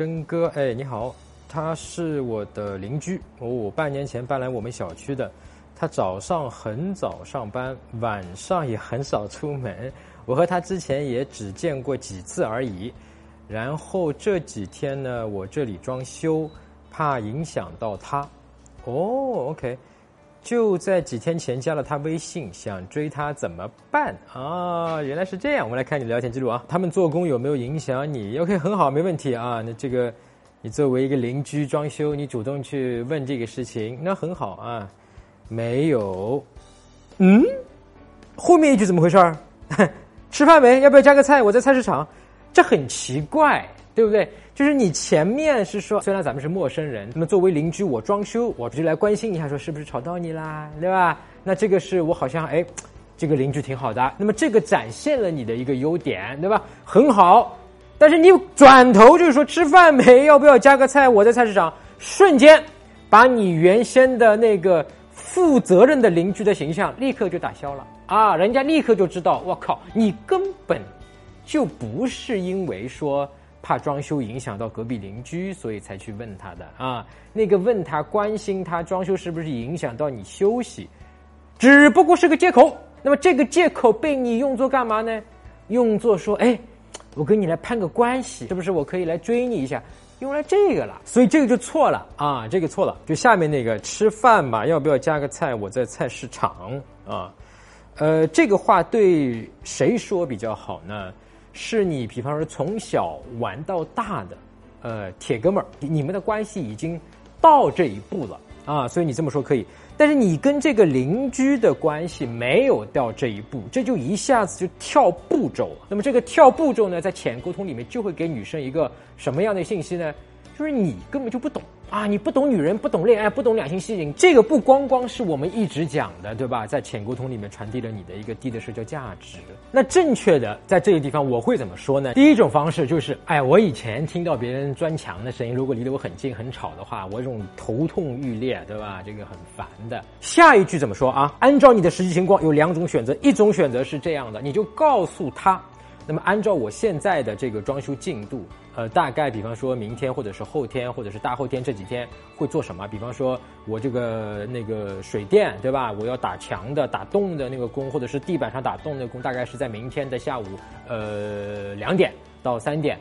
真哥，哎，你好，他是我的邻居，我半年前搬来我们小区的。他早上很早上班，晚上也很少出门。我和他之前也只见过几次而已。然后这几天呢，我这里装修，怕影响到他。哦 ，OK。 就在几天前加了他微信，想追他怎么办啊？原来是这样，我们来看你聊天记录啊。他们做工有没有影响你 ？OK， 很好，没问题啊。那这个，你作为一个邻居装修，你主动去问这个事情，那很好啊。没有，嗯，后面一句怎么回事儿？吃饭没？要不要加个菜？我在菜市场，这很奇怪，对不对？就是你前面是说，虽然咱们是陌生人，那么作为邻居，我装修，我就来关心一下，说是不是吵到你啦，对吧？那这个是我好像哎，这个邻居挺好的，那么这个展现了你的一个优点，对吧？很好，但是你转头就是说吃饭没，要不要加个菜？我在菜市场，瞬间把你原先的那个负责任的邻居的形象立刻就打消了啊！人家立刻就知道，我靠，你根本就不是因为说怕装修影响到隔壁邻居，所以才去问他的啊。那个问他关心他装修是不是影响到你休息，只不过是个借口。那么这个借口被你用作干嘛呢？用作说，哎，我跟你来攀个关系，是不是我可以来追你一下？用来这个了，所以这个就错了啊，这个错了。就下面那个吃饭嘛，要不要加个菜？我在菜市场啊。这个话对谁说比较好呢？是你比方说从小玩到大的铁哥们儿，你们的关系已经到这一步了啊，所以你这么说可以。但是你跟这个邻居的关系没有到这一步，这就一下子就跳步骤了。那么这个跳步骤呢，在浅沟通里面就会给女生一个什么样的信息呢？就是你根本就不懂啊，你不懂女人，不懂恋爱，不懂两性吸引。这个不光光是我们一直讲的，对吧？在浅沟通里面传递了你的一个低的社交价值。那正确的在这个地方我会怎么说呢？第一种方式就是，哎，我以前听到别人钻墙的声音，如果离得我很近很吵的话，我这种头痛欲裂，对吧？这个很烦的。下一句怎么说啊？按照你的实际情况有两种选择，一种选择是这样的，你就告诉他，那么按照我现在的这个装修进度，大概比方说明天或者是后天或者是大后天这几天会做什么？比方说我这个那个水电，对吧？我要打墙的、打洞的那个工，或者是地板上打洞的工，大概是在明天的下午2点到3点。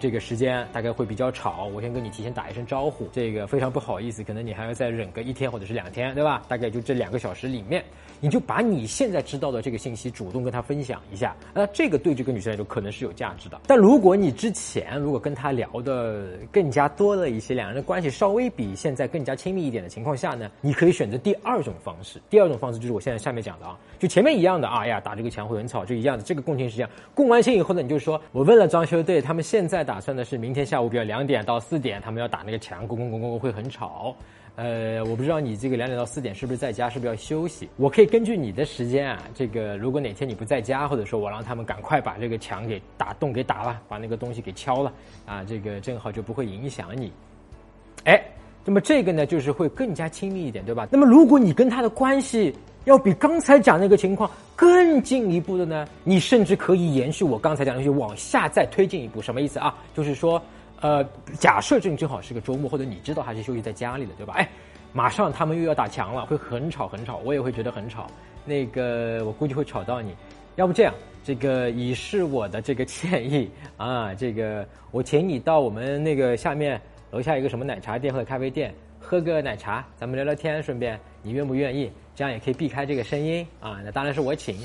这个时间大概会比较吵，我先跟你提前打一声招呼，这个非常不好意思，可能你还要再忍个1天或者是2天，对吧？大概就这2个小时里面，你就把你现在知道的这个信息主动跟他分享一下，那这个对这个女生来说可能是有价值的。但如果你之前如果跟他聊的更加多了一些，两人的关系稍微比现在更加亲密一点的情况下呢，你可以选择第二种方式。第二种方式就是我现在下面讲的啊，就前面一样的啊，哎呀，打这个墙会很吵，就一样的，这个共情是这样。共完情以后呢，你就说我问了装修队，他们现在打算的是明天下午，比如2点到4点，他们要打那个墙，咣咣会很吵。我不知道你这个2点到4点是不是在家，是不是要休息？我可以根据你的时间啊，这个如果哪天你不在家，或者说我让他们赶快把这个墙给打洞给打了，把那个东西给敲了啊，这个正好就不会影响你。哎，那么这个呢，就是会更加亲密一点，对吧？那么如果你跟他的关系要比刚才讲那个情况更进一步的呢，你甚至可以延续我刚才讲的去往下再推进一步。什么意思啊？就是说，假设正好是个周末，或者你知道还是休息在家里的，对吧？哎，马上他们又要打墙了，会很吵很吵，我也会觉得很吵。那个我估计会吵到你，要不这样，这个以示我的这个歉意啊，这个我请你到我们那个下面楼下一个什么奶茶店或者咖啡店喝个奶茶，咱们聊聊天，顺便你愿不愿意？这样也可以避开这个声音啊，那当然是我请，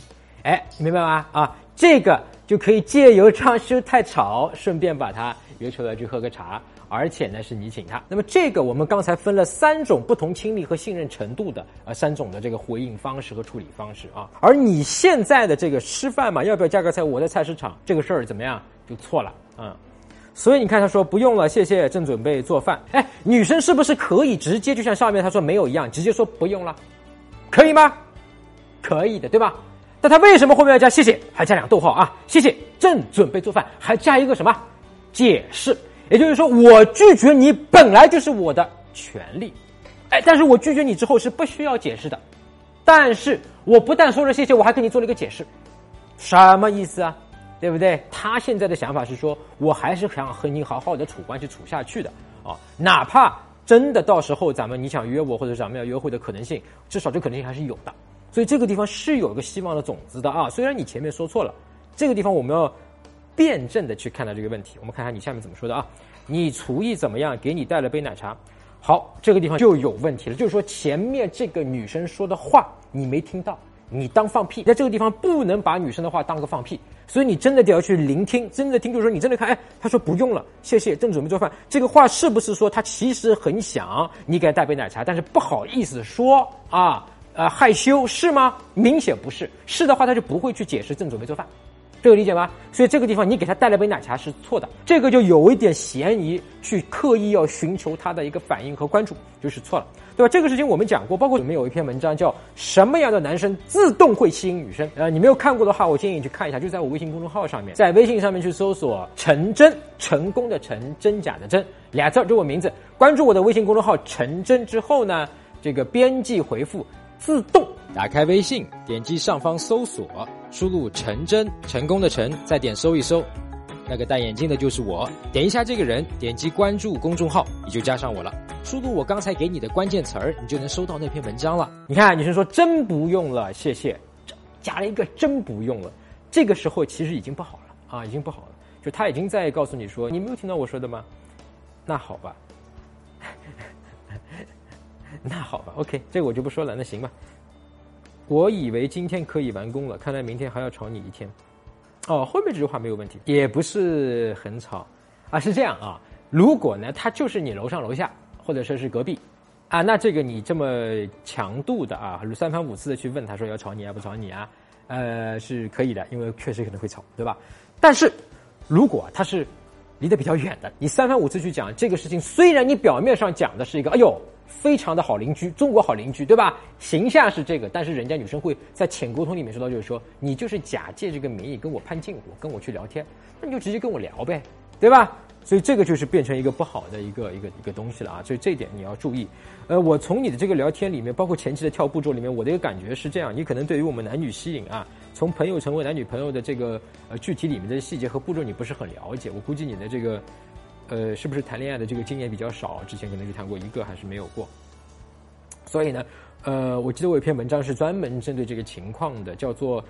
哎，你明白吗？啊，这个就可以借由装修太吵，顺便把他约出来去喝个茶，而且呢是你请他。那么这个我们刚才分了3种不同亲密和信任程度的3种的这个回应方式和处理方式啊，而你现在的这个吃饭嘛，要不要加个菜？我在菜市场这个事儿怎么样就错了啊。所以你看他说不用了，谢谢，正准备做饭。哎，女生是不是可以直接就像上面他说没有一样，直接说不用了？可以吗？可以的，对吧？但他为什么后面要加谢谢，还加2个逗号啊？谢谢，正准备做饭，还加一个什么解释？也就是说，我拒绝你本来就是我的权利，哎，但是我拒绝你之后是不需要解释的。但是我不但说了谢谢，我还跟你做了一个解释，什么意思啊？对不对？他现在的想法是说，我还是想和你好好的处关系处下去的啊，哪怕真的到时候咱们你想约我或者咱们要约会的可能性，至少这可能性还是有的。所以这个地方是有一个希望的种子的啊。虽然你前面说错了，这个地方我们要辩证的去看待这个问题。我们看看你下面怎么说的啊？你厨艺怎么样？给你带了杯奶茶。好，这个地方就有问题了，就是说前面这个女生说的话你没听到，你当放屁，在这个地方不能把女生的话当个放屁，所以你真的得要去聆听，真的听，就是说你真的看，哎，他说不用了，谢谢，正准备做饭，这个话是不是说他其实很想你给他带杯奶茶，但是不好意思说啊，害羞是吗？明显不是，是的话他就不会去解释正准备做饭，这个理解吗？所以这个地方你给他带了杯奶茶是错的，这个就有一点嫌疑去刻意要寻求他的一个反应和关注，就是错了，对吧？这个事情我们讲过，包括我们有一篇文章叫什么样的男生自动会吸引女生，你没有看过的话我建议你去看一下，就在我微信公众号上面，在微信上面去搜索陈真，成功的陈，真假的真，俩字，就我名字，关注我的微信公众号陈真之后呢，这个编辑回复自动，打开微信，点击上方搜索，输入陈真，成功的陈，再点搜一搜，那个戴眼镜的就是我，点一下这个人，点击关注公众号，你就加上我了，输入我刚才给你的关键词儿，你就能收到那篇文章了。你看女生说真不用了，谢谢，加了一个真不用了，这个时候其实已经不好了啊，已经不好了，就他已经在告诉你说，你没有听到我说的吗？那好吧，那好吧 ，OK， 这个我就不说了，那行吧。我以为今天可以完工了，看来明天还要吵你一天。哦，后面这句话没有问题，也不是很吵啊，是这样啊。如果呢，他就是你楼上楼下，或者说是隔壁啊，那这个你这么强度的啊，三番五次的去问他说要吵你啊，不吵你啊，是可以的，因为确实可能会吵，对吧？但是如果他是离得比较远的，你三番五次去讲这个事情，虽然你表面上讲的是一个，哎呦。非常的好邻居，中国好邻居，对吧？形象是这个，但是人家女生会在浅沟通里面说到，就是说你就是假借这个名义跟我攀近乎，跟我去聊天，那你就直接跟我聊呗，对吧？所以这个就是变成一个不好的一个东西了啊，所以这一点你要注意。我从你的这个聊天里面，包括前期的跳步骤里面，我的一个感觉是这样，你可能对于我们男女吸引啊，从朋友成为男女朋友的这个具体里面的细节和步骤你不是很了解，我估计你的这个。是不是谈恋爱的这个经验比较少？之前可能就谈过一个，还是没有过。所以呢，我记得我有一篇文章是专门针对这个情况的，叫做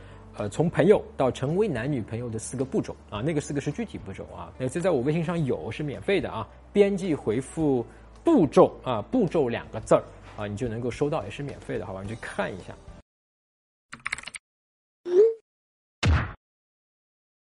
从朋友到成为男女朋友的四个步骤啊，那个四个是具体步骤啊，那这在我微信上有，是免费的啊，编辑回复步骤啊，步骤两个字儿啊，你就能够收到，也是免费的，好吧？你去看一下。